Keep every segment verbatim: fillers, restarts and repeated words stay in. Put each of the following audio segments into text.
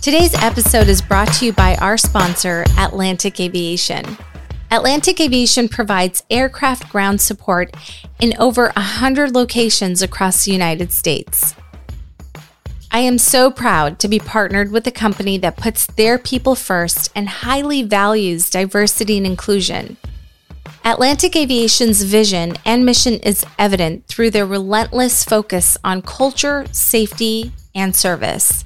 Today's episode is brought to you by our sponsor, Atlantic Aviation. Atlantic Aviation provides aircraft ground support in over one hundred locations across the United States. I am so proud to be partnered with a company that puts their people first and highly values diversity and inclusion. Atlantic Aviation's vision and mission is evident through their relentless focus on culture, safety, and service.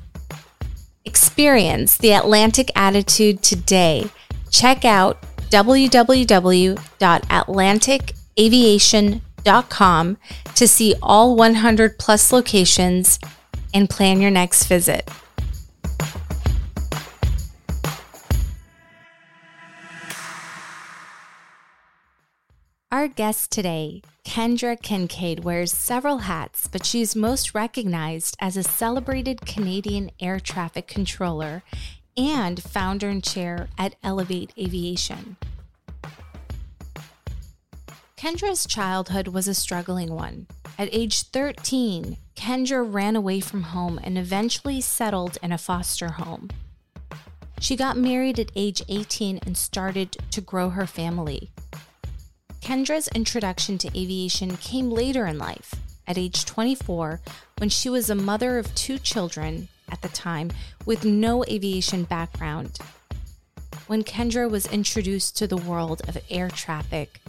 Experience the Atlantic attitude today. Check out w w w dot atlantic aviation dot com to see all one hundred plus locations and plan your next visit. Our guest today, Kendra Kincaid, wears several hats, but she's most recognized as a celebrated Canadian air traffic controller and founder and chair at Elevate Aviation. Kendra's childhood was a struggling one. At age thirteen, Kendra ran away from home and eventually settled in a foster home. She got married at age eighteen and started to grow her family. Kendra's introduction to aviation came later in life, at age twenty-four, when she was a mother of two children at the time with no aviation background. When Kendra was introduced to the world of air traffic,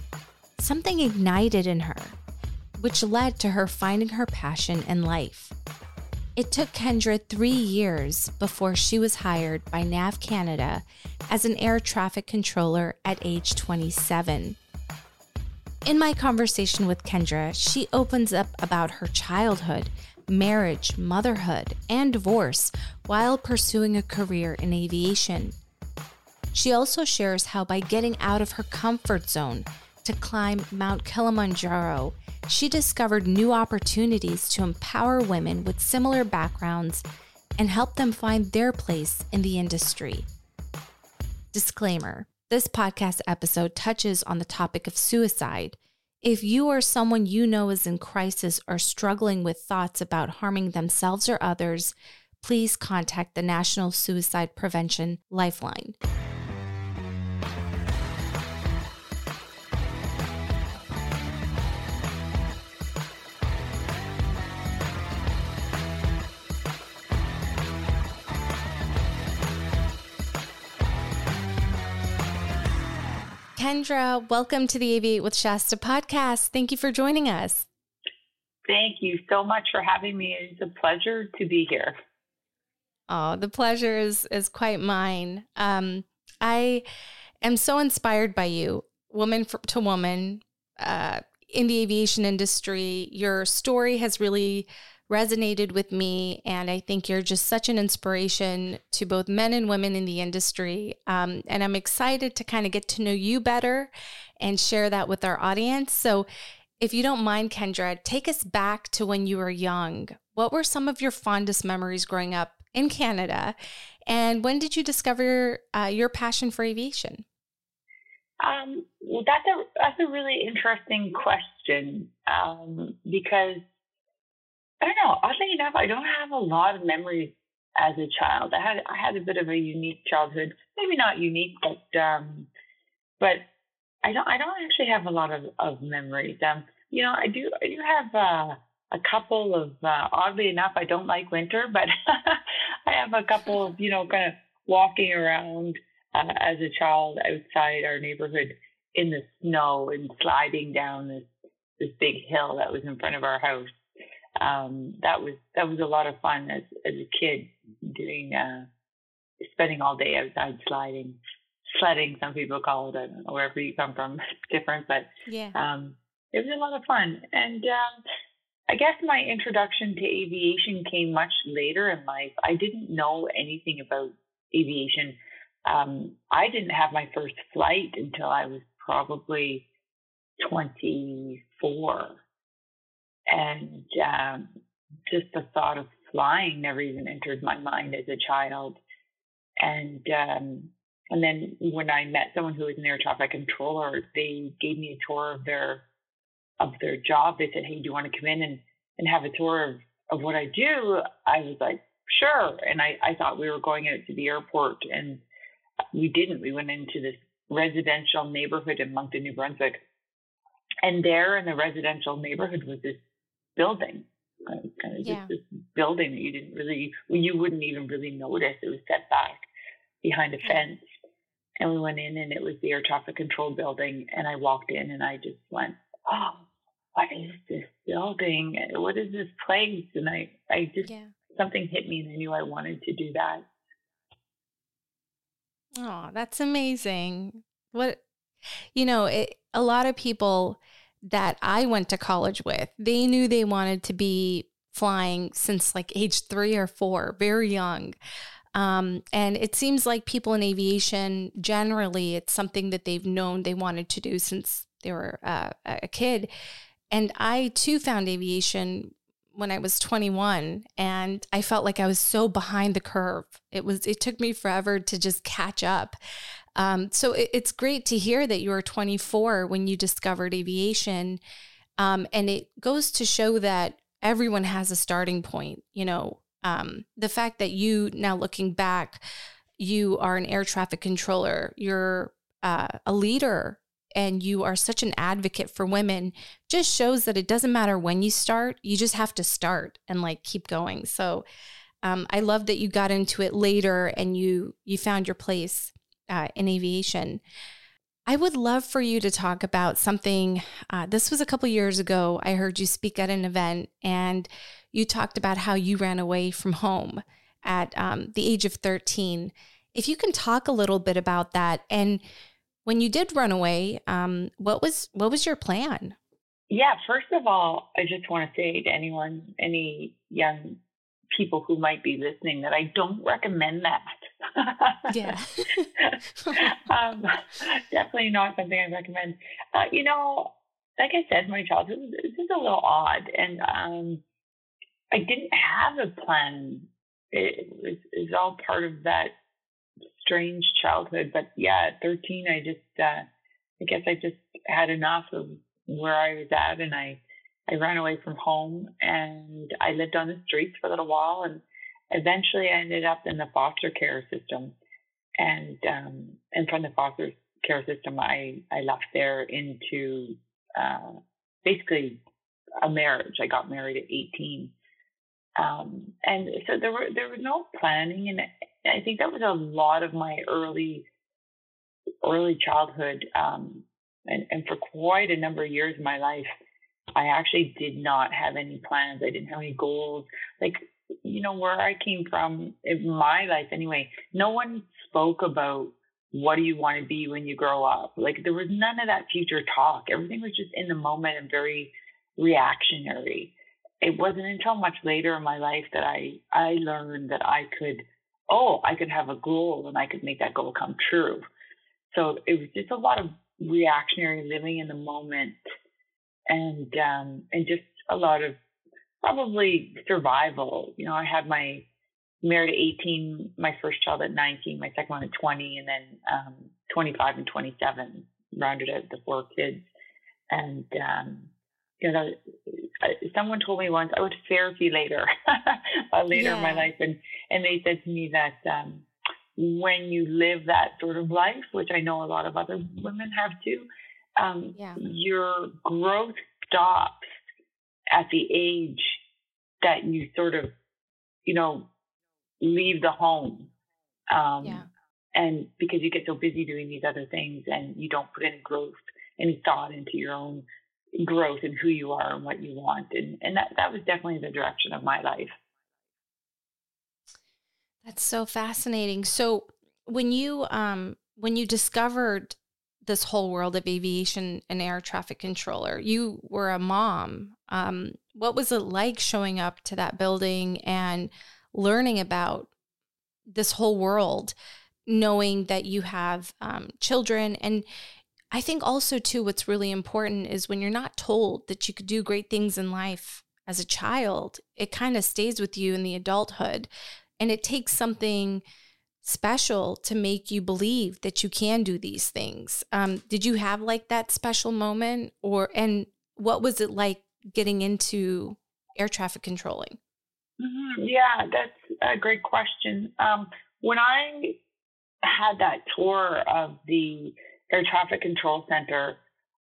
something ignited in her, which led to her finding her passion in life. It took Kendra three years before she was hired by N A V Canada as an air traffic controller at age twenty-seven. In my conversation with Kendra, she opens up about her childhood, marriage, motherhood, and divorce while pursuing a career in aviation. She also shares how by getting out of her comfort zone to climb Mount Kilimanjaro, she discovered new opportunities to empower women with similar backgrounds and help them find their place in the industry. Disclaimer. This podcast episode touches on the topic of suicide. If you or someone you know is in crisis or struggling with thoughts about harming themselves or others, please contact the National Suicide Prevention Lifeline. Kendra, welcome to the Aviate with Shasta podcast. Thank you for joining us. Thank you so much for having me. It's a pleasure to be here. Oh, the pleasure is, is quite mine. Um, I am so inspired by you, woman for, to woman, uh, in the aviation industry. Your story has really resonated with me, and I think you're just such an inspiration to both men and women in the industry. Um, and I'm excited to kind of get to know you better and share that with our audience. So if you don't mind, Kendra, take us back to when you were young. What were some of your fondest memories growing up in Canada? And when did you discover uh, your passion for aviation? Um, well, that's a, that's a really interesting question um, because I don't know. Oddly enough, I don't have a lot of memories as a child. I had I had a bit of a unique childhood. Maybe not unique, but um, but I don't I don't actually have a lot of, of memories. Um, you know, I do I do have uh, a couple of uh, oddly enough, I don't like winter, but I have a couple of you know kind of walking around uh, as a child outside our neighborhood in the snow and sliding down this this big hill that was in front of our house. Um, that was that was a lot of fun as as a kid, doing uh, spending all day outside sliding, sledding. Some people call it. I don't know, wherever you come from, it's different. But yeah, um, it was a lot of fun. And um, I guess my introduction to aviation came much later in life. I didn't know anything about aviation. Um, I didn't have my first flight until I was probably twenty-four. And um, just the thought of flying never even entered my mind as a child. And um, and then when I met someone who was an air traffic controller, they gave me a tour of their of their job. They said, "Hey, do you want to come in and, and have a tour of, of what I do?" I was like, sure. And I, I thought we were going out to the airport, and we didn't. We went into this residential neighborhood in Moncton, New Brunswick. And there in the residential neighborhood was this building, kind of yeah. just this building that you didn't really, you wouldn't even really notice. It was set back behind a fence. And we went in, and it was the air traffic control building. And I walked in, and I just went, oh, what is this building? What is this place? And I, I just, yeah. something hit me, and I knew I wanted to do that. Oh, that's amazing. What, you know, it, a lot of people that I went to college with, they knew they wanted to be flying since like age three or four, very young. Um, and it seems like people in aviation, generally, it's something that they've known they wanted to do since they were uh, a kid. And I too found aviation when I was twenty-one, and I felt like I was so behind the curve. It was, it took me forever to just catch up. Um, so it, it's great to hear that you were twenty-four when you discovered aviation. Um, and it goes to show that everyone has a starting point. You know, um, the fact that you now looking back, you are an air traffic controller, you're uh, a leader, and you are such an advocate for women, just shows that it doesn't matter when you start, you just have to start and like keep going. So um, I love that you got into it later and you you found your place uh, in aviation. I would love for you to talk about something. Uh, this was a couple years ago. I heard you speak at an event, and you talked about how you ran away from home at um, the age of thirteen. If you can talk a little bit about that, and when you did run away, um, what was what was your plan? Yeah, first of all, I just want to say to anyone, any young people who might be listening, that I don't recommend that. Yeah. um, definitely not something I recommend. Uh, you know, like I said, my childhood was, was just a little odd, and um, I didn't have a plan. It was, it was all part of that strange childhood. But yeah, at thirteen, I just, uh, I guess I just had enough of where I was at, and I, I ran away from home, and I lived on the streets for a little while, and eventually I ended up in the foster care system. And, um, and from the foster care system, I, I left there into, uh, basically a marriage. I got married at eighteen. Um, and so there were, there was no planning, and I think that was a lot of my early, early childhood, um, and, and for quite a number of years of my life, I actually did not have any plans. I didn't have any goals. Like, you know, where I came from, in my life anyway, no one spoke about what do you want to be when you grow up. Like, there was none of that future talk. Everything was just in the moment and very reactionary. It wasn't until much later in my life that I, I learned that I could oh, I could have a goal and I could make that goal come true. So it was just a lot of reactionary living in the moment, and um, and just a lot of probably survival. You know, I had my married at eighteen, my first child at nineteen, my second one at twenty, and then um, twenty-five and twenty-seven, rounded out the four kids. And, um, you know, someone told me once I went to therapy later, later yeah. in my life, and, and they said to me that um, when you live that sort of life, which I know a lot of other women have too, um, yeah. your growth stops at the age that you sort of, you know, leave the home, um, yeah. and because you get so busy doing these other things, and you don't put any growth, any thought into your own growth and who you are and what you want. And, and that, that was definitely the direction of my life. That's so fascinating. So when you, um, when you discovered this whole world of aviation and air traffic controller, you were a mom. Um, what was it like showing up to that building and learning about this whole world, knowing that you have, um, children? And I think also too, what's really important is when you're not told that you could do great things in life as a child, it kind of stays with you in the adulthood, and it takes something special to make you believe that you can do these things. Um, did you have like that special moment, or, and what was it like getting into air traffic controlling? Mm-hmm. Yeah, that's a great question. Um, when I had that tour of the Air Traffic Control Center,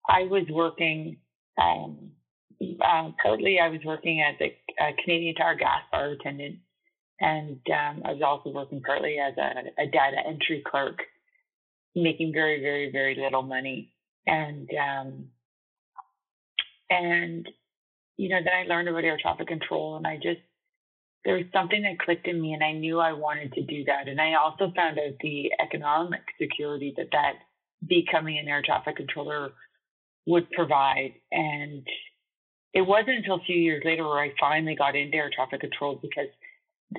I was working, um, uh, partly I was working as a, a Canadian Tire gas bar attendant, and um, I was also working partly as a, a data entry clerk, making very, very, very little money. And, um, and you know, then I learned about air traffic control, and I just, there was something that clicked in me, and I knew I wanted to do that. And I also found out the economic security that that becoming an air traffic controller would provide. And it wasn't until a few years later where I finally got into air traffic control, because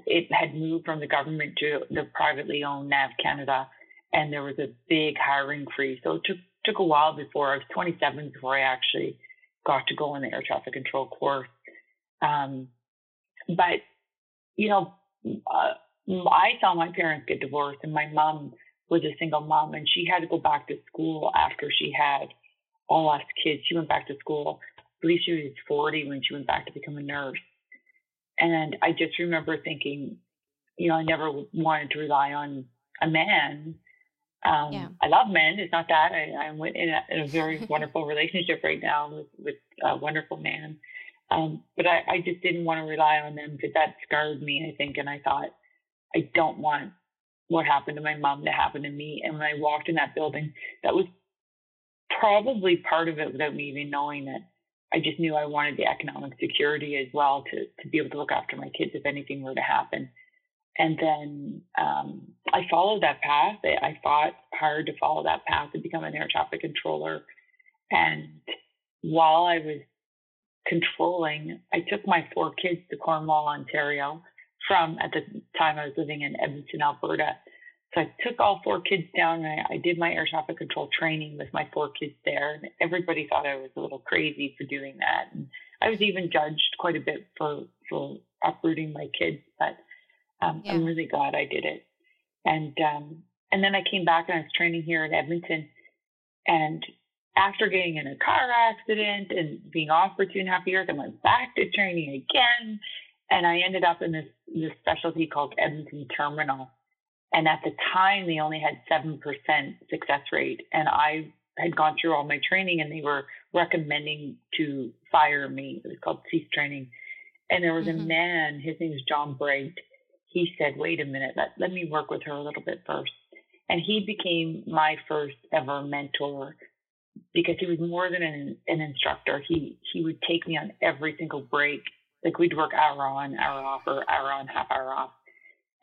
it had moved from the government to the privately owned N A V Canada, and there was a big hiring freeze. So it took, took a while before, I was twenty-seven before I actually got to go on the air traffic control course. Um, but you know, uh, I saw my parents get divorced, and my mom was a single mom, and she had to go back to school after she had all us kids. She went back to school. I believe she was forty when she went back to become a nurse. And I just remember thinking, you know, I never wanted to rely on a man. Um, yeah. I love men. It's not that. I, I'm in a, in a very wonderful relationship right now with, with a wonderful man. Um, but I, I just didn't want to rely on them, because that scarred me, I think. And I thought, I don't want what happened to my mom to happen to me. And when I walked in that building, that was probably part of it without me even knowing that. I just knew I wanted the economic security as well, to, to be able to look after my kids if anything were to happen. And then um, I followed that path. I, I fought hard to follow that path to become an air traffic controller. And while I was controlling, I took my four kids to Cornwall, Ontario, from, at the time I was living in Edmonton, Alberta. So I took all four kids down, and I, I did my air traffic control training with my four kids there. And everybody thought I was a little crazy for doing that. And I was even judged quite a bit for, for uprooting my kids, but um, yeah. I'm really glad I did it. And, um, and then I came back, and I was training here in Edmonton. And after getting in a car accident and being off for two and a half years, I went back to training again. And I ended up in this, this specialty called Edmonton Terminal. And at the time, they only had seven percent success rate. And I had gone through all my training, and they were recommending to fire me. It was called cease training. And there was mm-hmm. a man, his name is John Bright. He said, wait a minute, let, let me work with her a little bit first. And he became my first ever mentor, because he was more than an, an instructor. He, he would take me on every single break. Like, we'd work hour on, hour off, or hour on, half hour off.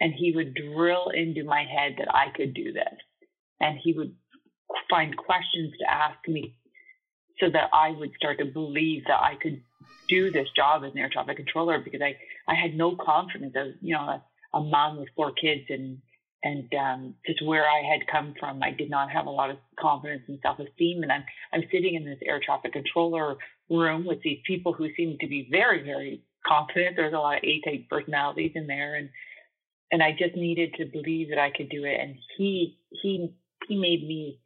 And he would drill into my head that I could do this. And he would find questions to ask me so that I would start to believe that I could do this job as an air traffic controller, because I, I had no confidence. I was, you know, a, a mom with four kids, and, and um, just where I had come from, I did not have a lot of confidence and self-esteem. And I'm, I'm sitting in this air traffic controller room with these people who seemed to be very, very confident. There's a lot of A-type personalities in there. And, And I just needed to believe that I could do it. And he he he made me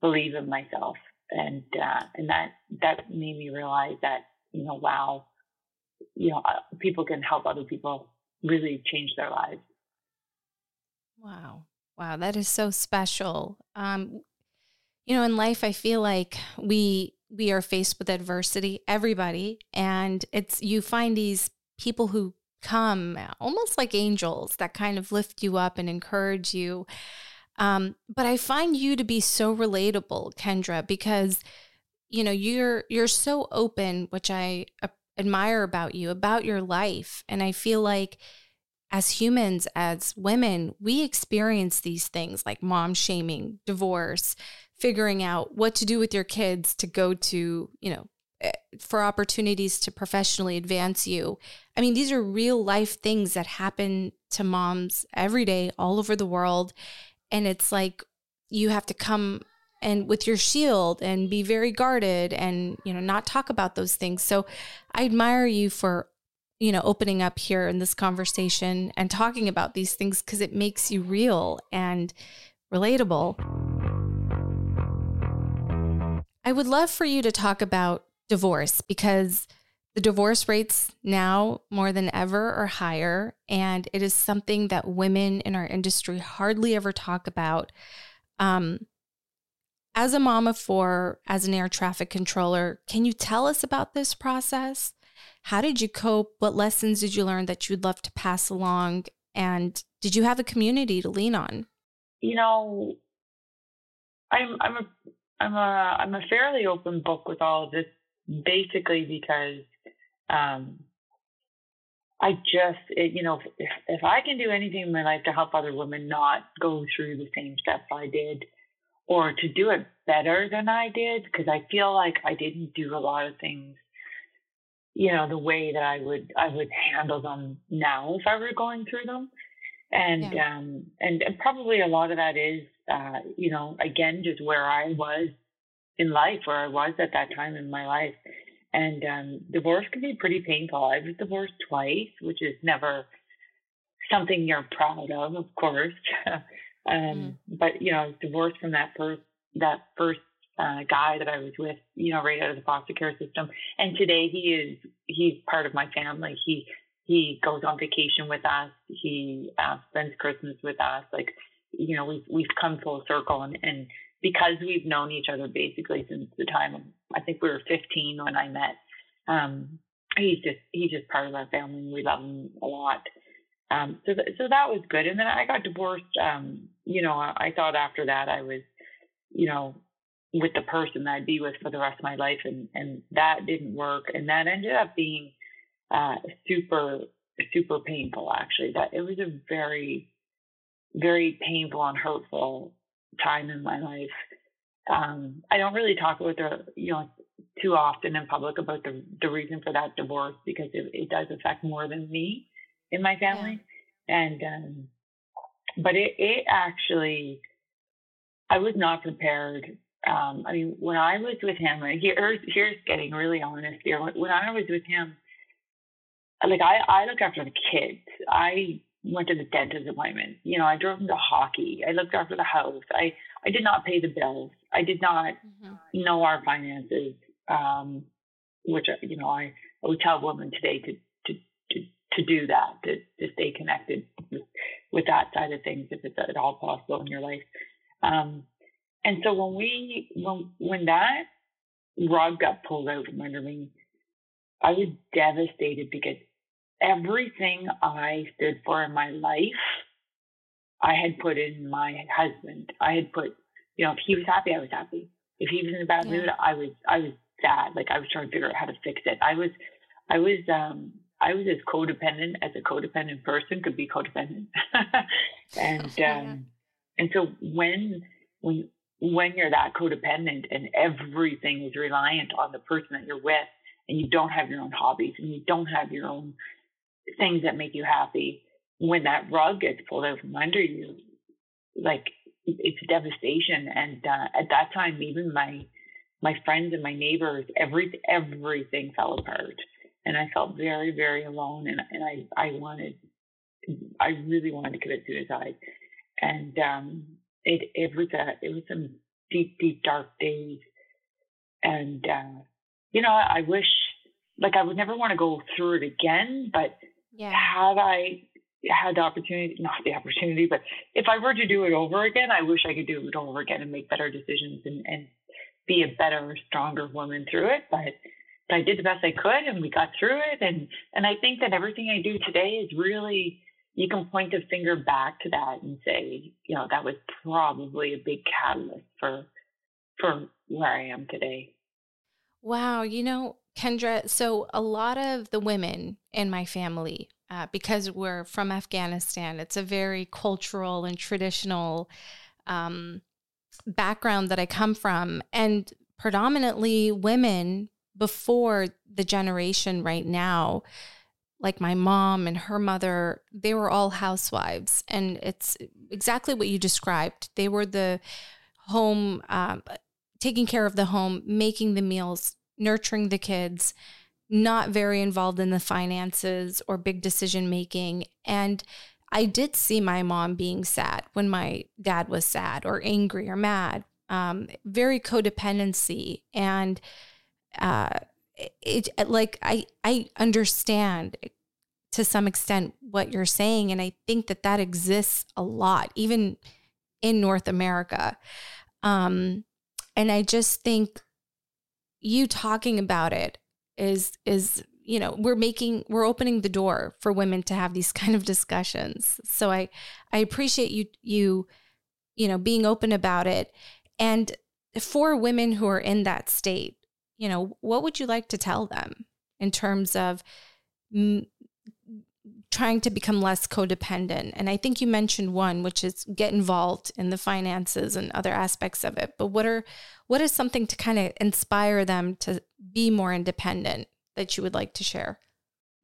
believe in myself. And uh, and that that made me realize that, you know, wow, you know, people can help other people really change their lives. Wow. Wow, that is so special. Um, you know, in life, I feel like we we are faced with adversity, everybody. And it's, you find these people who come almost like angels that kind of lift you up and encourage you. Um, but I find you to be so relatable, Kendra, because, you know, you're, you're so open, which I uh, admire about you, about your life. And I feel like as humans, as women, we experience these things like mom shaming, divorce, figuring out what to do with your kids to go to, you know, for opportunities to professionally advance you. I mean, these are real life things that happen to moms every day all over the world. And it's like, you have to come and with your shield and be very guarded and, you know, not talk about those things. So I admire you for, you know, opening up here in this conversation and talking about these things, because it makes you real and relatable. I would love for you to talk about divorce, because The divorce rates now more than ever are higher, and it is something that women in our industry hardly ever talk about. Um, as a mom of four, as an air traffic controller, can you tell us about this process? How did you cope? What lessons did you learn that you'd love to pass along? And did you have a community to lean on? You know, I'm I'm a I'm a I'm a fairly open book with all of this, basically because. Um, I just, it, you know, if, if I can do anything in my life to help other women not go through the same steps I did, or to do it better than I did, because I feel like I didn't do a lot of things, you know, the way that I would, I would handle them now if I were going through them. And, yeah. um, and, and probably a lot of that is, uh, you know, again, just where I was in life, where I was at that time in my life. And um, divorce can be pretty painful. I was divorced twice, which is never something you're proud of, of course. um, mm. But, you know, I was divorced from that first, that first uh, guy that I was with, you know, right out of the foster care system. And today he is, he's part of my family. He, he goes on vacation with us. He uh, spends Christmas with us. Like, you know, we've, we've come full circle, and, and because we've known each other basically since the time of, I think we were fifteen when I met. Um, he's just he's just part of our family, and we love him a lot. Um, so th- so that was good. And then I got divorced. Um, you know, I, I thought after that I was, you know, with the person that I'd be with for the rest of my life, and, and that didn't work. And that ended up being uh, super super painful. Actually, that it was a very very painful and hurtful time in my life. Um, I don't really talk about the, you know, too often in public about the the reason for that divorce, because it, it does affect more than me in my family. Yeah. And, um, but it, it actually, I was not prepared. Um, I mean, when I was with him, like, here's, here's getting really honest here. When I was with him, like I, I look after the kids. I went to the dentist appointment. You know, I drove him to hockey. I looked after the house. I, I did not pay the bills. I did not mm-hmm. know our finances, um, which, you know, I, I would tell women today to, to, to, to do that, to, to stay connected with, with that side of things, if it's at all possible in your life. Um, and so when we, when, when that rug got pulled out from under me, I was devastated, because everything I stood for in my life, I had put in my husband. I had put, you know, if he was happy, I was happy. If he was in a bad yeah. mood, I was, I was sad. Like, I was trying to figure out how to fix it. I was, I was, um, I was as codependent as a codependent person could be codependent. and, yeah. um, and so when, when, when you're that codependent and everything is reliant on the person that you're with, and you don't have your own hobbies, and you don't have your own things that make you happy, when that rug gets pulled out from under you, like, it's devastation. And uh, at that time, even my my friends and my neighbors, every everything fell apart, and I felt very, very alone. And, and I I wanted, I really wanted to commit suicide. And um, it it was a it was some deep, deep, dark days. And uh, you know, I, I wish, like, I would never want to go through it again. But yeah. had I had the opportunity, not the opportunity, but if I were to do it over again, I wish I could do it over again and make better decisions, and, and be a better, stronger woman through it. But, but I did the best I could, and we got through it. And, and I think that everything I do today is really, you can point a finger back to that and say, you know, that was probably a big catalyst for, for where I am today. Wow. You know, Kendra, so a lot of the women in my family, Uh, because we're from Afghanistan, it's a very cultural and traditional um, background that I come from. And predominantly women before the generation right now, like my mom and her mother, they were all housewives. And it's exactly what you described. They were the home, uh, taking care of the home, making the meals, nurturing the kids, not very involved in the finances or big decision making. And I did see my mom being sad when my dad was sad or angry or mad, um, very codependency. And uh, it, like, I, I understand to some extent what you're saying. And I think that that exists a lot, even in North America. Um, and I just think you talking about it is, is, you know, we're making, we're opening the door for women to have these kind of discussions. So I, I appreciate you, you, you know, being open about it. And for women who are in that state, you know, what would you like to tell them in terms of m- trying to become less codependent? And I think you mentioned one, which is get involved in the finances and other aspects of it. But what are, what is something to kind of inspire them to be more independent that you would like to share?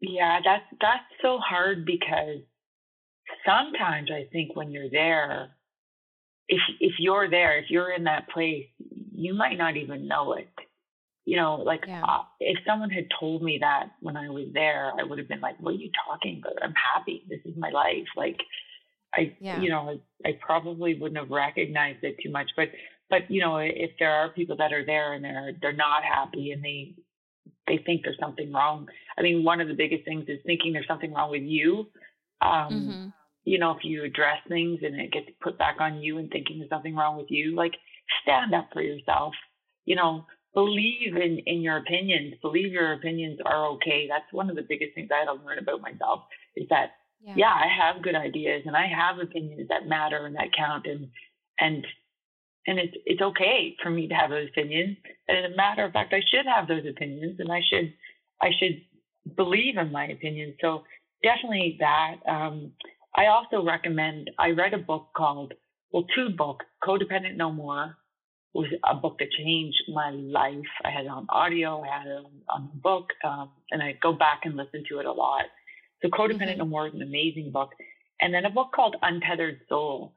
Yeah, that's, that's so hard, because sometimes I think when you're there, if if you're there, if you're in that place, you might not even know it. You know, like yeah. uh, if someone had told me that when I was there, I would have been like, what are you talking about? I'm happy. This is my life. Like, I, yeah. you know, I, I probably wouldn't have recognized it too much. But, but you know, if there are people that are there and they're they're not happy and they they think there's something wrong. I mean, one of the biggest things is thinking there's something wrong with you. Um, mm-hmm. You know, if you address things and it gets put back on you and thinking there's something wrong with you, like, stand up for yourself, you know, believe in, in your opinions, believe your opinions are okay. That's one of the biggest things I had to learn about myself is that, yeah. yeah, I have good ideas and I have opinions that matter and that count. And, and, and it's, it's okay for me to have those opinions. And as a matter of fact, I should have those opinions and I should, I should believe in my opinions. So definitely that. Um, I also recommend, I read a book called, well, two books, Codependent No More, was a book that changed my life. I had it on audio, I had it on the book, um, and I go back and listen to it a lot. So Codependent mm-hmm. No More is an amazing book. And then a book called Untethered Soul.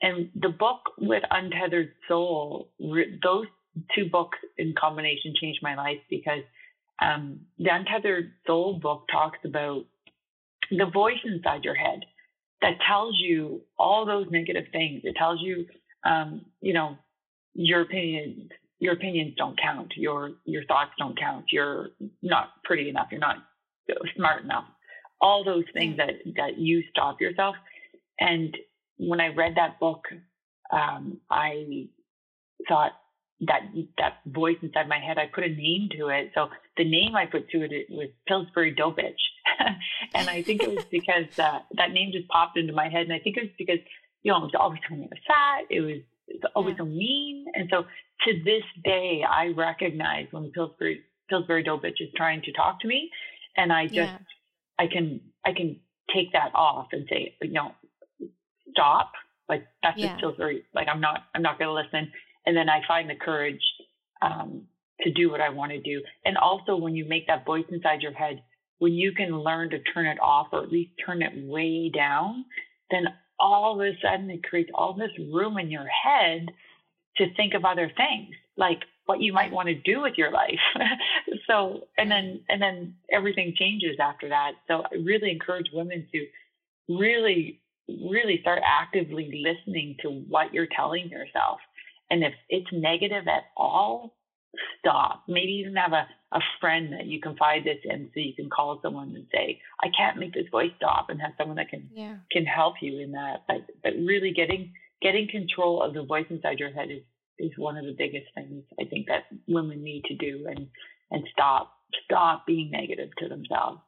And the book with Untethered Soul, re- those two books in combination changed my life, because um, the Untethered Soul book talks about the voice inside your head that tells you all those negative things. It tells you, um, you know, your opinion, your opinions don't count. Your, your thoughts don't count. You're not pretty enough. You're not smart enough. All those things that, that you stop yourself. And when I read that book, um, I thought that, that voice inside my head, I put a name to it. So the name I put to it, it was Pillsbury Dough Bitch. And I think it was because uh, that name just popped into my head. And I think it was because, you know, it was always when I was fat. It was, it was always yeah. so mean. And so to this day, I recognize when Pillsbury, Pillsbury Dough Bitch is trying to talk to me. And I just, yeah. I can, I can take that off and say, you know, stop. Like, that's yeah. just Pillsbury. Like, I'm not, I'm not going to listen. And then I find the courage um, to do what I want to do. And also when you make that voice inside your head, when you can learn to turn it off or at least turn it way down, then all of a sudden it creates all this room in your head to think of other things, like what you might want to do with your life. So, and then, and then everything changes after that. So I really encourage women to really, really start actively listening to what you're telling yourself. And if it's negative at all, stop. Maybe even have a, a friend that you confide this in, so you can call someone and say, I can't make this voice stop, and have someone that can yeah. can help you in that. But but really getting getting control of the voice inside your head is, is one of the biggest things I think that women need to do, and and stop stop being negative to themselves.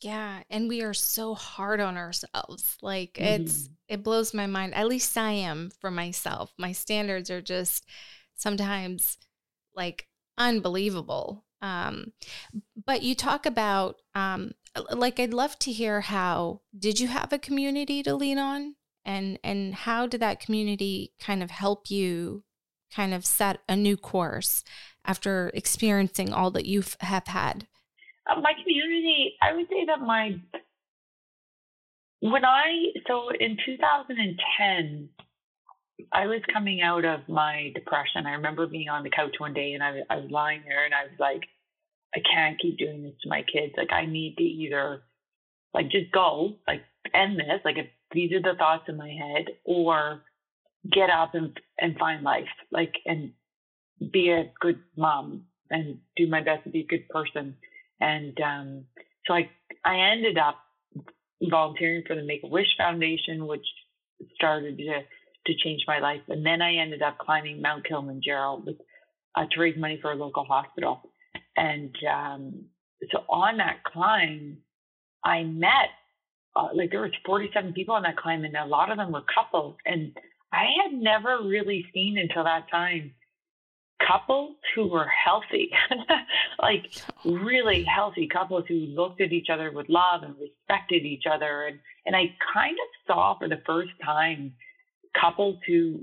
Yeah, and we are so hard on ourselves. Like mm-hmm. it's it blows my mind. At least I am for myself. My standards are just sometimes like unbelievable. Um, but you talk about, um, like, I'd love to hear how, did you have a community to lean on, and, and how did that community kind of help you kind of set a new course after experiencing all that you have had? Uh, my community, I would say that my, when I, so in two thousand ten, I was coming out of my depression. I remember being on the couch one day and I, I was lying there and I was like, I can't keep doing this to my kids. Like, I need to either like just go, like end this. Like, if these are the thoughts in my head, or get up and and find life, like, and be a good mom and do my best to be a good person. And um, so I, I ended up volunteering for the Make-A-Wish Foundation, which started to, to change my life. And then I ended up climbing Mount Kilimanjaro with, uh, to raise money for a local hospital. And um, so on that climb, I met, uh, like there was forty-seven people on that climb, and a lot of them were couples. And I had never really seen until that time couples who were healthy, like really healthy couples who looked at each other with love and respected each other. And, and I kind of saw for the first time couples who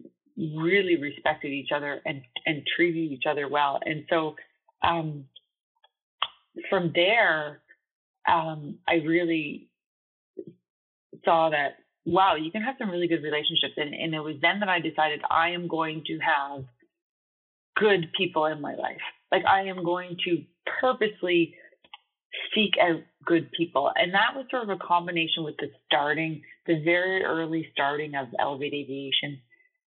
really respected each other and, and treated each other well. And so um, from there, um, I really saw that, wow, you can have some really good relationships. And, and it was then that I decided I am going to have good people in my life. Like I am going to purposely seek out good people. And that was sort of a combination with the starting, the very early starting of Elevate Aviation.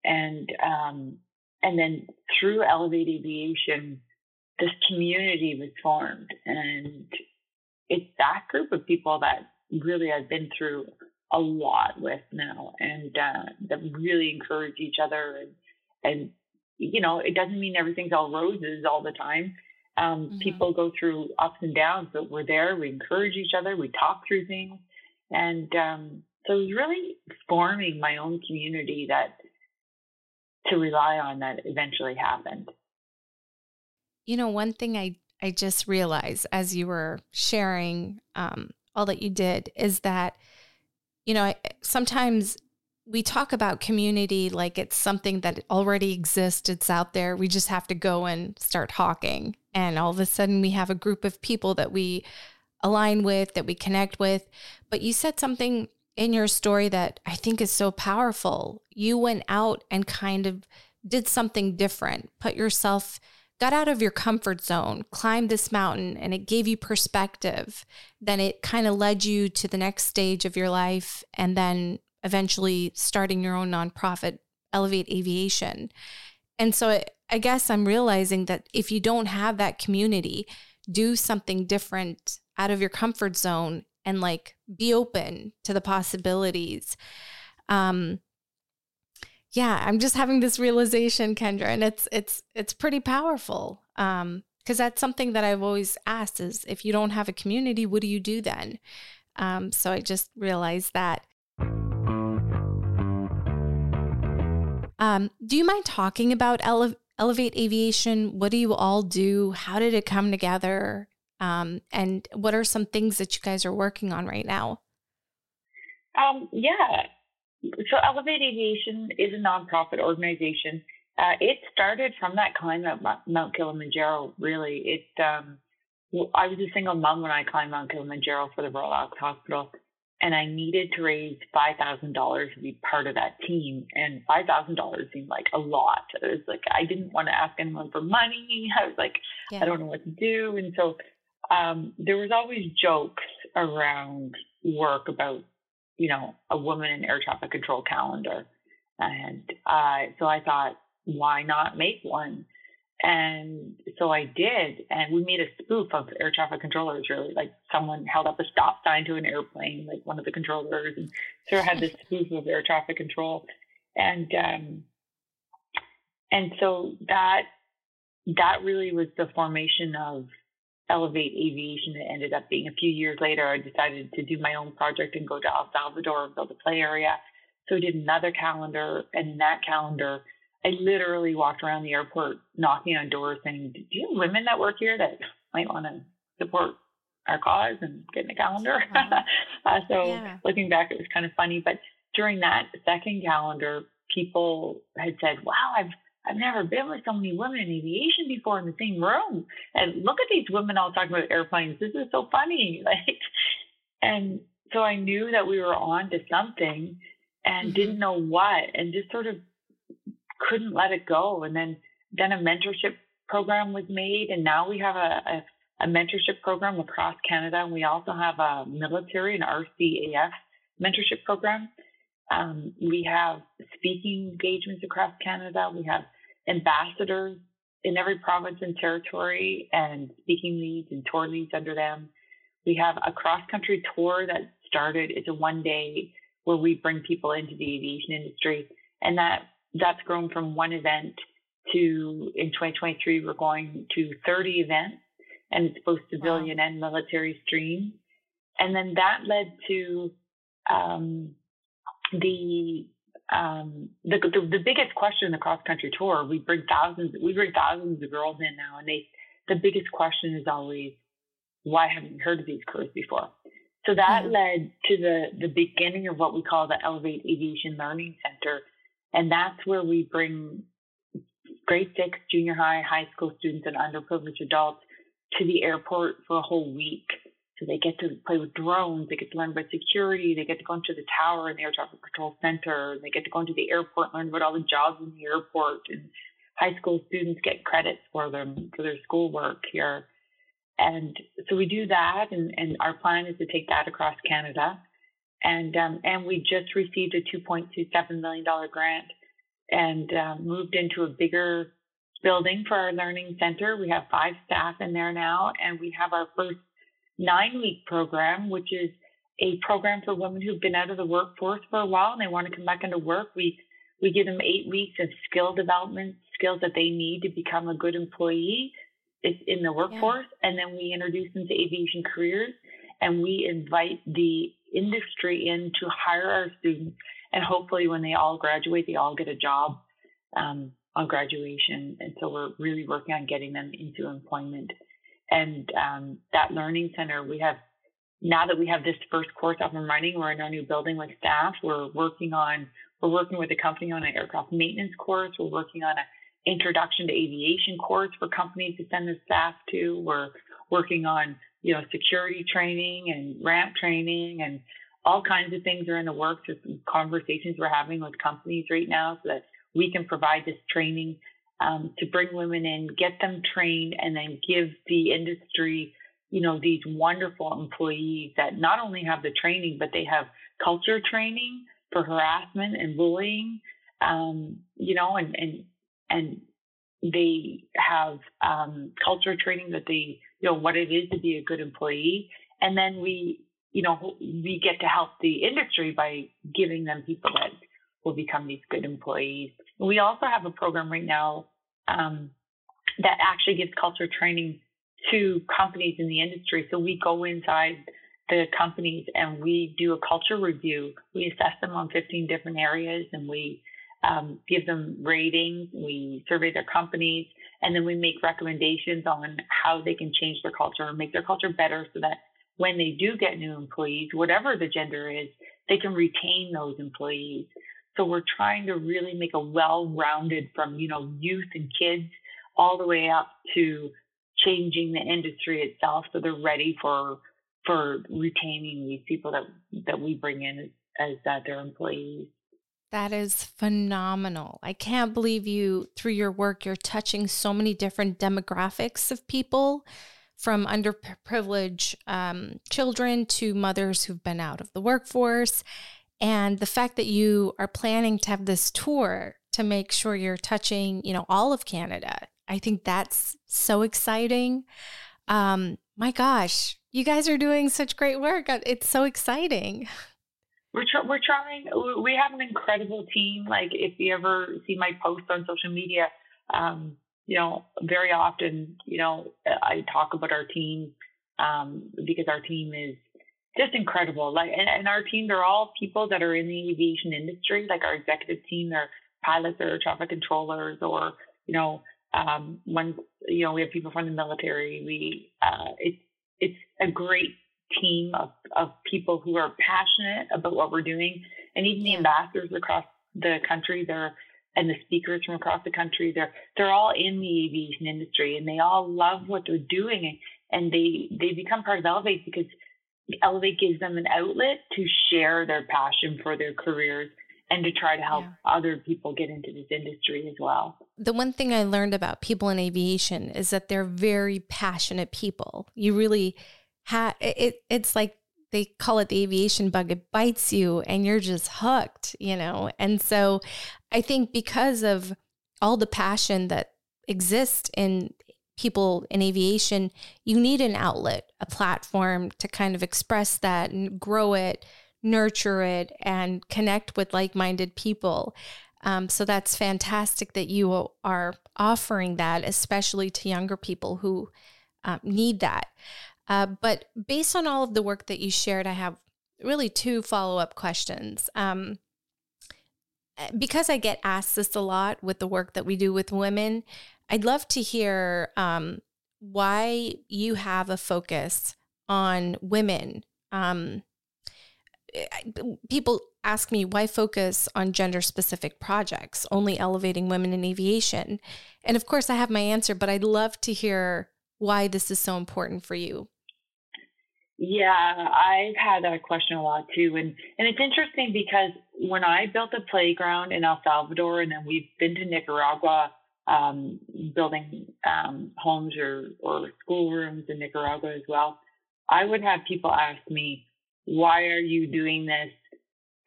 And, um, and then through Elevate Aviation, this community was formed. And it's that group of people that really I've been through a lot with now, and uh, that really encourage each other. And, and, you know, it doesn't mean everything's all roses all the time. Um, mm-hmm. People go through ups and downs, but we're there. We encourage each other. We talk through things. And um, so it was really forming my own community that to rely on that eventually happened. You know, one thing I, I just realized as you were sharing um, all that you did is that, you know, I, sometimes we talk about community like it's something that already exists. It's out there. We just have to go and start hawking. And all of a sudden we have a group of people that we align with, that we connect with. But you said something in your story that I think is so powerful. You went out and kind of did something different, put yourself, got out of your comfort zone, climbed this mountain, and it gave you perspective. Then it kind of led you to the next stage of your life, and then eventually starting your own nonprofit, Elevate Aviation. And so I, I guess I'm realizing that if you don't have that community, do something different out of your comfort zone and like be open to the possibilities. Um, yeah, I'm just having this realization, Kendra, and it's it's it's pretty powerful. Um, because that's something that I've always asked is if you don't have a community, what do you do then? Um, so I just realized that. Um, do you mind talking about Ele- Elevate Aviation? What do you all do? How did it come together? Um, and what are some things that you guys are working on right now? Um, yeah. So Elevate Aviation is a nonprofit organization. Uh, it started from that climb at Mount Kilimanjaro, really. It, um, I was a single mom when I climbed Mount Kilimanjaro for the Royal Alex Hospital. And I needed to raise five thousand dollars to be part of that team. And five thousand dollars seemed like a lot. It was like, I didn't want to ask anyone for money. I was like, yeah. I don't know what to do. And so um, there was always jokes around work about, you know, a woman in air traffic control calendar. And uh, so I thought, why not make one? And so I did, and we made a spoof of air traffic controllers, really. Like someone held up a stop sign to an airplane, like one of the controllers, and sort of had this spoof of air traffic control. And um, and so that that really was the formation of Elevate Aviation. It ended up being a few years later, I decided to do my own project and go to El Salvador and build a play area. So I did another calendar, and in that calendar, I literally walked around the airport knocking on doors saying, do you have women that work here that might want to support our cause and get in a calendar? Wow. uh, so yeah. Looking back, it was kind of funny. But during that second calendar, people had said, wow, I've I've never been with so many women in aviation before in the same room. And look at these women all talking about airplanes. This is so funny. Like, and so I knew that we were on to something and mm-hmm. didn't know what, and just sort of couldn't let it go. And then, then a mentorship program was made. And now we have a, a, a mentorship program across Canada. And we also have a military and R C A F mentorship program. Um, we have speaking engagements across Canada. We have ambassadors in every province and territory and speaking leads and tour leads under them. We have a cross-country tour that started. It's a one-day where we bring people into the aviation industry, and that that's grown from one event to, in twenty twenty-three, we're going to thirty events, and it's both civilian wow. and military streams. And then that led to um, the, um, the, the the biggest question in the cross-country tour. We bring thousands, we bring thousands of girls in now, and they the biggest question is always, why haven't you heard of these crews before? So that mm-hmm. led to the, the beginning of what we call the Elevate Aviation Learning Center. And that's where we bring grade six, junior high, high school students and underprivileged adults to the airport for a whole week. So they get to play with drones, they get to learn about security, they get to go into the tower and the air traffic control center, they get to go into the airport, learn about all the jobs in the airport, and high school students get credits for them for their schoolwork here. And so we do that, and, and our plan is to take that across Canada. And um, and we just received a two point two seven million dollars grant and uh, moved into a bigger building for our learning center. We have five staff in there now, and we have our first nine-week program, which is a program for women who've been out of the workforce for a while and they want to come back into work. We, we give them eight weeks of skill development, skills that they need to become a good employee in the workforce, yeah. and then we introduce them to aviation careers, and we invite the industry in to hire our students, and hopefully when they all graduate, they all get a job um, on graduation, and so we're really working on getting them into employment. And um, that learning center, we have, now that we have this first course up and running, we're in our new building with staff, we're working on, we're working with a company on an aircraft maintenance course, we're working on a introduction to aviation course for companies to send their staff to. We're working on, you know, security training and ramp training and all kinds of things are in the works. There's some conversations we're having with companies right now so that we can provide this training um, to bring women in, get them trained, and then give the industry, you know, these wonderful employees that not only have the training, but they have culture training for harassment and bullying, um, you know, and, and and they have um, culture training that they, you know, what it is to be a good employee. And then we, you know, we get to help the industry by giving them people that will become these good employees. We also have a program right now um, that actually gives culture training to companies in the industry. So we go inside the companies and we do a culture review. We assess them on fifteen different areas, and we Um, give them ratings, we survey their companies, and then we make recommendations on how they can change their culture or make their culture better so that when they do get new employees, whatever the gender is, they can retain those employees. So we're trying to really make a well-rounded from, you know, youth and kids all the way up to changing the industry itself so they're ready for for retaining these people that, that we bring in as, as uh, their employees. That is phenomenal. I can't believe you, through your work, you're touching so many different demographics of people, from underprivileged um, children to mothers who've been out of the workforce. And the fact that you are planning to have this tour to make sure you're touching, you know, all of Canada, I think that's so exciting. Um, my gosh, you guys are doing such great work. It's so exciting. We're, tr- we're trying, we have an incredible team. Like if you ever see my posts on social media, um, you know, very often, you know, I talk about our team um, because our team is just incredible. Like, and, and our team, they're all people that are in the aviation industry. Like our executive team, they're pilots or traffic controllers or, you know, um, when, you know, we have people from the military. We, uh, it's, it's a great team of, of people who are passionate about what we're doing, and even the ambassadors across the country, they're and the speakers from across the country, they're they're all in the aviation industry, and they all love what they're doing, and they they become part of Elevate because Elevate gives them an outlet to share their passion for their careers and to try to help yeah. other people get into this industry as well. The one thing I learned about people in aviation is that they're very passionate people. You really Ha, it it's like they call it the aviation bug. It bites you and you're just hooked, you know? And so I think because of all the passion that exist in people in aviation, you need an outlet, a platform to kind of express that and grow it, nurture it, and connect with like-minded people. Um, so that's fantastic that you are offering that, especially to younger people who um, need that. Uh, but based on all of the work that you shared, I have really two follow-up questions. Um, because I get asked this a lot with the work that we do with women, I'd love to hear um, why you have a focus on women. Um, people ask me, why focus on gender-specific projects, only elevating women in aviation? And of course, I have my answer, but I'd love to hear why this is so important for you. Yeah, I've had that question a lot too. And, and it's interesting because when I built a playground in El Salvador, and then we've been to Nicaragua um, building um, homes or, or schoolrooms in Nicaragua as well, I would have people ask me, why are you doing this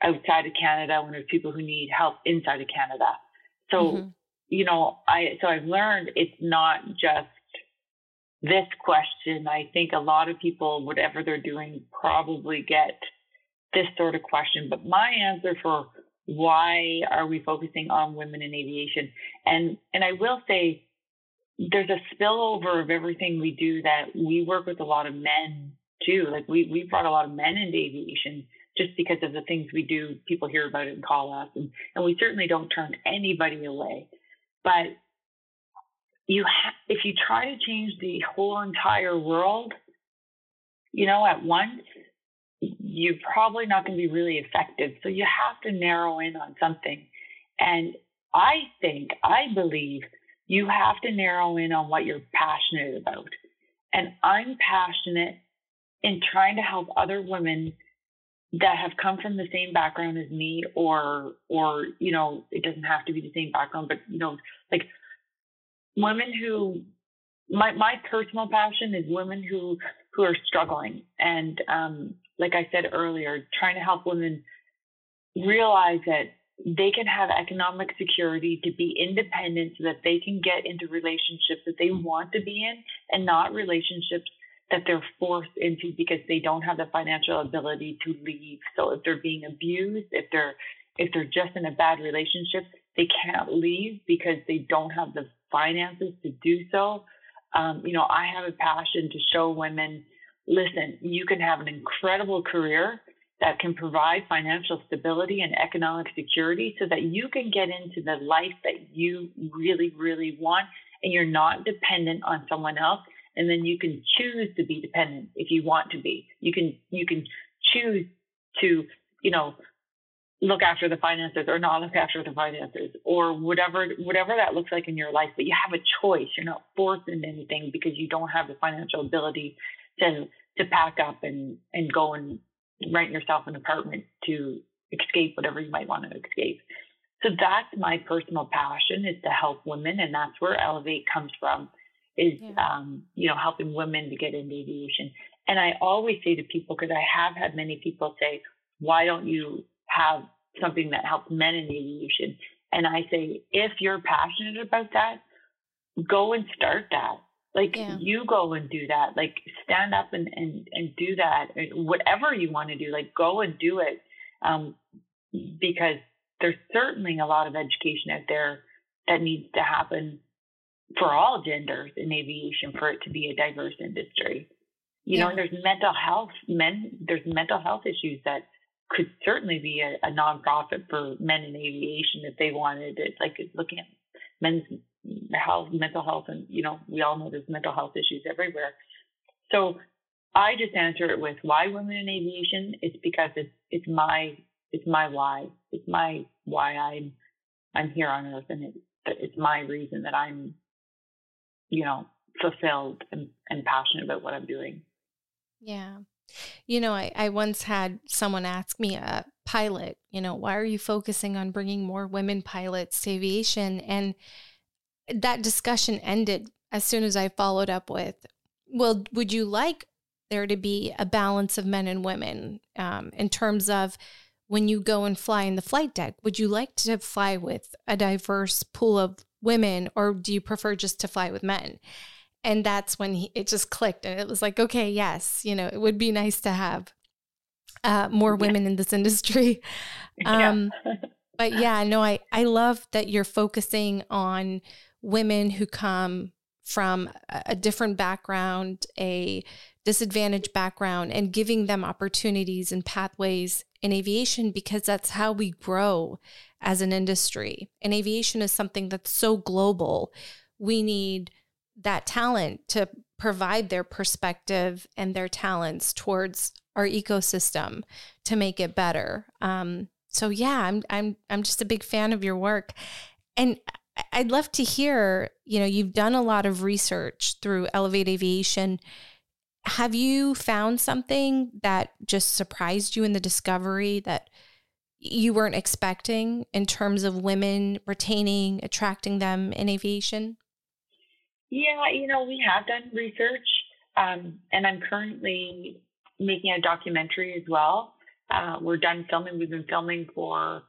outside of Canada when there's people who need help inside of Canada? So, mm-hmm. you know, I, so I've learned it's not just this question. I think a lot of people, whatever they're doing, probably get this sort of question. But my answer for why are we focusing on women in aviation? And and I will say there's a spillover of everything we do that we work with a lot of men too. Like we, we brought a lot of men into aviation just because of the things we do. People hear about it and call us. And, and we certainly don't turn anybody away. But You ha- if you try to change the whole entire world, you know, at once, you're probably not going to be really effective. So you have to narrow in on something. And I think, I believe, you have to narrow in on what you're passionate about. And I'm passionate in trying to help other women that have come from the same background as me, or, or you know, it doesn't have to be the same background, but, you know, like, women who, my my personal passion is women who, who are struggling. And um, like I said earlier, trying to help women realize that they can have economic security, to be independent, so that they can get into relationships that they want to be in, and not relationships that they're forced into because they don't have the financial ability to leave. So if they're being abused, if they're if they're just in a bad relationship, they can't leave because they don't have the finances to do so. Um, you know, I have a passion to show women, listen, you can have an incredible career that can provide financial stability and economic security so that you can get into the life that you really, really want, and you're not dependent on someone else. And then you can choose to be dependent if you want to be. You can you can choose to, you know, look after the finances or not look after the finances, or whatever whatever that looks like in your life. But you have a choice. You're not forced into anything because you don't have the financial ability to to pack up and, and go and rent yourself an apartment to escape whatever you might want to escape. So that's my personal passion, is to help women, and that's where Elevate comes from, is yeah. um, you know, helping women to get into aviation. And I always say to people, because I have had many people say, why don't you have something that helps men in aviation? And I say, if you're passionate about that, go and start that. Like yeah. you go and do that. Like stand up and, and, and do that. Whatever you want to do, like go and do it. Um, because there's certainly a lot of education out there that needs to happen for all genders in aviation for it to be a diverse industry. You yeah. know, and there's mental health, men, there's mental health issues that could certainly be a, a nonprofit for men in aviation if they wanted it. Like looking at men's health, mental health, and you know, we all know there's mental health issues everywhere. So I just answer it with why women in aviation. It's because it's it's my it's my why. It's my why I'm I'm here on earth, and it, it's my reason that I'm, you know, fulfilled and, and passionate about what I'm doing. Yeah. You know, I, I once had someone ask me, a pilot, you know, why are you focusing on bringing more women pilots to aviation? And that discussion ended as soon as I followed up with, well, would you like there to be a balance of men and women um, in terms of when you go and fly in the flight deck? Would you like to fly with a diverse pool of women, or do you prefer just to fly with men? And that's when he, it just clicked, and it was like, okay, yes, you know, it would be nice to have uh, more women yeah. in this industry. Um, yeah. But yeah, no, I, I love that you're focusing on women who come from a different background, a disadvantaged background, and giving them opportunities and pathways in aviation, because that's how we grow as an industry. And aviation is something that's so global. We need that talent to provide their perspective and their talents towards our ecosystem to make it better. Um, so yeah, I'm I'm I'm just a big fan of your work, and I'd love to hear, you know, you've done a lot of research through Elevate Aviation. Have you found something that just surprised you in the discovery that you weren't expecting in terms of women retaining, attracting them in aviation? Yeah, you know, we have done research, um, and I'm currently making a documentary as well. Uh, we're done filming. We've been filming for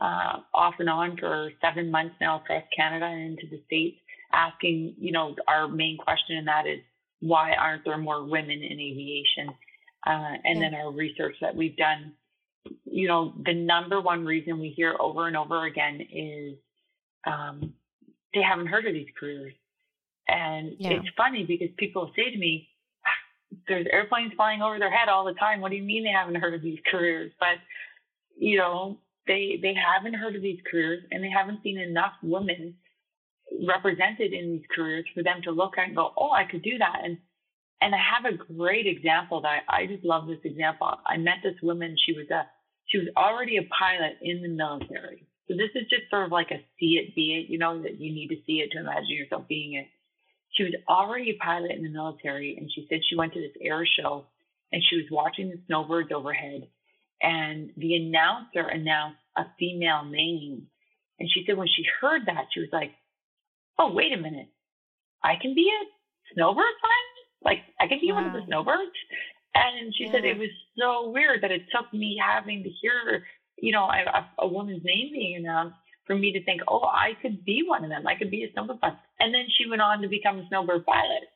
uh, off and on for seven months now across Canada and into the States, asking, you know, our main question in that is, why aren't there more women in aviation? Uh, and yeah. then our research that we've done, you know, the number one reason we hear over and over again is um, they haven't heard of these careers. And yeah. it's funny because people say to me, there's airplanes flying over their head all the time. What do you mean they haven't heard of these careers? But, you know, they they haven't heard of these careers, and they haven't seen enough women represented in these careers for them to look at and go, oh, I could do that. And and I have a great example that I, I just love this example. I met this woman. She was a she was already a pilot in the military. So this is just sort of like a see it, be it, you know, that you need to see it to imagine yourself being it. She was already a pilot in the military, and she said she went to this air show, and she was watching the Snowbirds overhead, and the announcer announced a female name. And she said when she heard that, she was like, oh, wait a minute, I can be a snowbird friend? Like, I can be wow. one of the snowbirds? And she yeah. said it was so weird that it took me having to hear, you know, a, a woman's name being announced for me to think, oh, I could be one of them. I could be a snowbird pilot. And then she went on to become a snowbird pilot.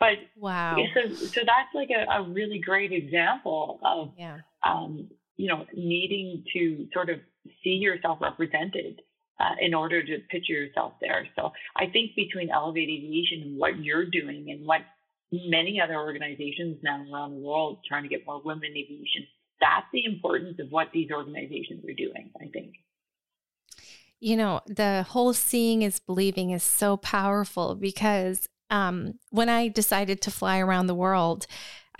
But wow, so, so that's like a, a really great example of, yeah. um, you know, needing to sort of see yourself represented uh, in order to picture yourself there. So I think between Elevate Aviation and what you're doing and what many other organizations now around the world trying to get more women in aviation, that's the importance of what these organizations are doing, I think. You know, the whole seeing is believing is so powerful because um, when I decided to fly around the world,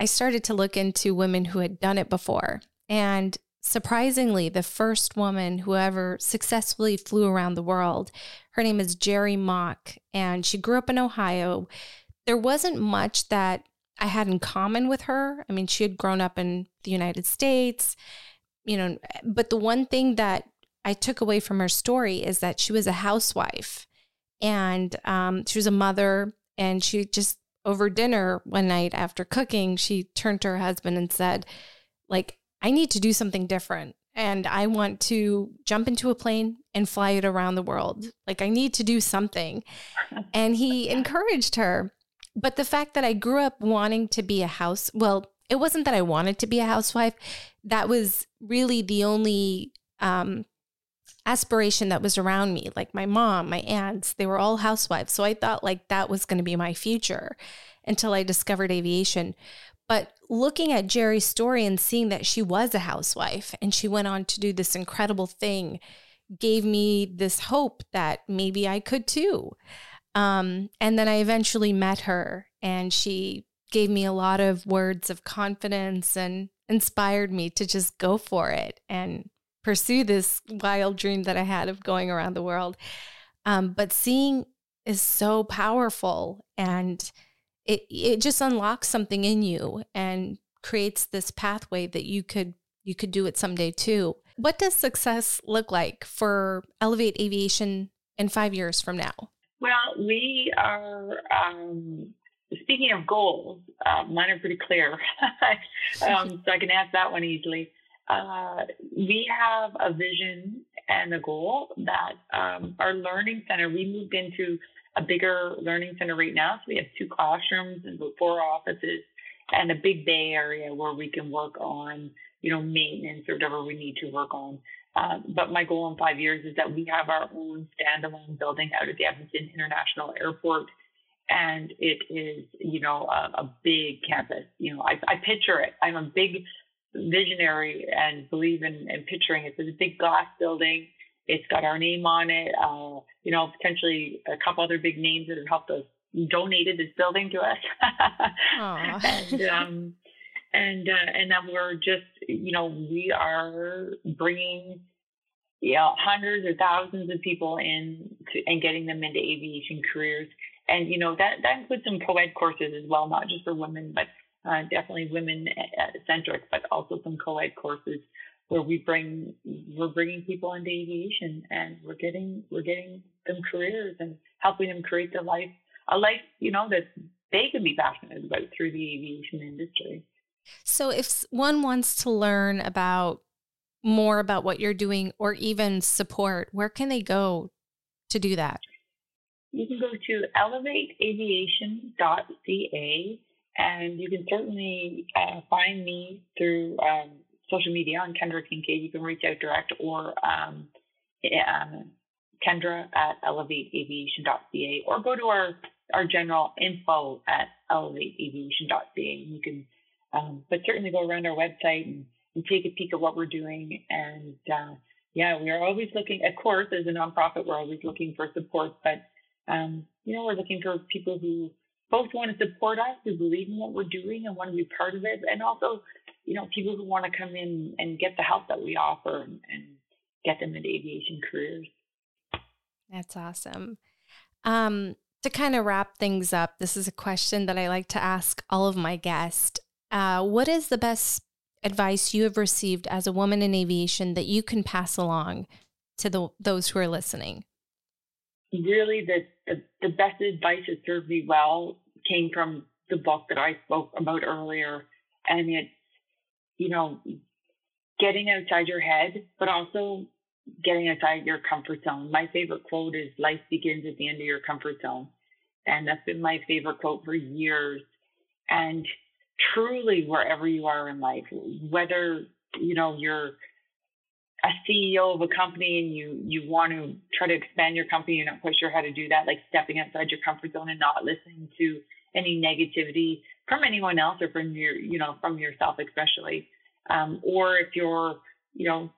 I started to look into women who had done it before. And surprisingly, the first woman who ever successfully flew around the world, her name is Jerry Mock, and she grew up in Ohio. There wasn't much that I had in common with her. I mean, she had grown up in the United States, you know, but the one thing that I took away from her story is that she was a housewife, and um, she was a mother, and she just over dinner one night after cooking, she turned to her husband and said, like, I need to do something different, and I want to jump into a plane and fly it around the world. Like, I need to do something. And he encouraged her. But the fact that I grew up wanting to be a house, well, it wasn't that I wanted to be a housewife. That was really the only um aspiration that was around me. Like my mom, my aunts, they were all housewives. So I thought like that was going to be my future until I discovered aviation. But looking at Jerry's story and seeing that she was a housewife and she went on to do this incredible thing gave me this hope that maybe I could too. Um, and then I eventually met her, and she gave me a lot of words of confidence and inspired me to just go for it and pursue this wild dream that I had of going around the world. Um, but seeing is so powerful, and it it just unlocks something in you and creates this pathway that you could you could do it someday too. What does success look like for Elevate Aviation in five years from now? Well, we are, um, speaking of goals, uh, mine are pretty clear, um, so I can ask that one easily. Uh, we have a vision and the goal that um, our learning center, we moved into a bigger learning center right now. So we have two classrooms and four offices and a big bay area where we can work on, you know, maintenance or whatever we need to work on. Uh, but my goal in five years is that we have our own standalone building out at the Evanston International Airport. And it is, you know, a, a big campus. You know, I, I picture it. I'm a big visionary and believe in, in picturing it. So it's a big glass building. It's got our name on it. Uh, you know, potentially a couple other big names that have helped us, donated this building to us. and, um, and, uh, and that we're just, you know, we are bringing, you know, hundreds or thousands of people in to, and getting them into aviation careers. And, you know, that, that includes some co-ed courses as well, not just for women, but uh, definitely women-centric, but also some co-ed courses where we bring, we're bringing people into aviation and we're getting, we're getting them careers and helping them create their life, a life, you know, that they can be passionate about through the aviation industry. So if one wants to learn about more about what you're doing or even support, where can they go to do that? You can go to elevate aviation dot c a, and you can certainly uh, find me through um, social media on Kendra Kincaid. You can reach out direct or um, um, Kendra at elevate aviation dot c a, or go to our, our general info at elevate aviation dot c a. And you can, um, but certainly go around our website and, and take a peek at what we're doing. And uh, yeah, we are always looking, of course, as a nonprofit, we're always looking for support, but Um, you know, we're looking for people who both want to support us, who believe in what we're doing and want to be part of it, and also, you know, people who want to come in and get the help that we offer and, and get them into aviation careers. That's awesome. Um, to kind of wrap things up, this is a question that I like to ask all of my guests. Uh, what is the best advice you have received as a woman in aviation that you can pass along to the, those who are listening? Really, the, the, the best advice that served me well came from the book that I spoke about earlier. And it's, you know, getting outside your head, but also getting outside your comfort zone. My favorite quote is, life begins at the end of your comfort zone. And that's been my favorite quote for years. And truly, wherever you are in life, whether, you know, you're a C E O of a company and you you want to try to expand your company, you're not quite sure how to do that, like stepping outside your comfort zone and not listening to any negativity from anyone else or from your, you know, from yourself especially. Um, or if you're, you know,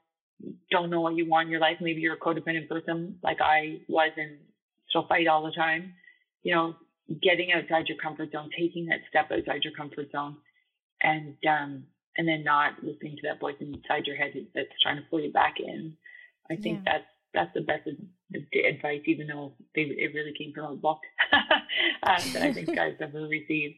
don't know what you want in your life, maybe you're a codependent person like I was and still fight all the time, you know, getting outside your comfort zone, taking that step outside your comfort zone and, um, and then not listening to that voice inside your head that's trying to pull you back in. I think yeah. that's that's the best advice, even though they, it really came from a book uh, that I think I've ever received.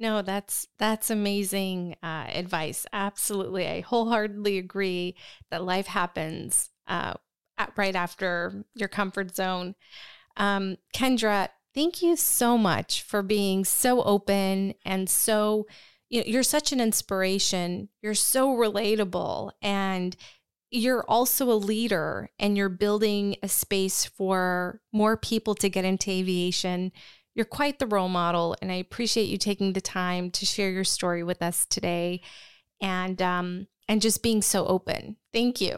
No, that's that's amazing uh, advice. Absolutely, I wholeheartedly agree that life happens uh, at, right after your comfort zone. Um, Kendra, thank you so much for being so open and so. You're such an inspiration. You're so relatable, and you're also a leader, and you're building a space for more people to get into aviation. You're quite the role model, and I appreciate you taking the time to share your story with us today and um, and just being so open. Thank you.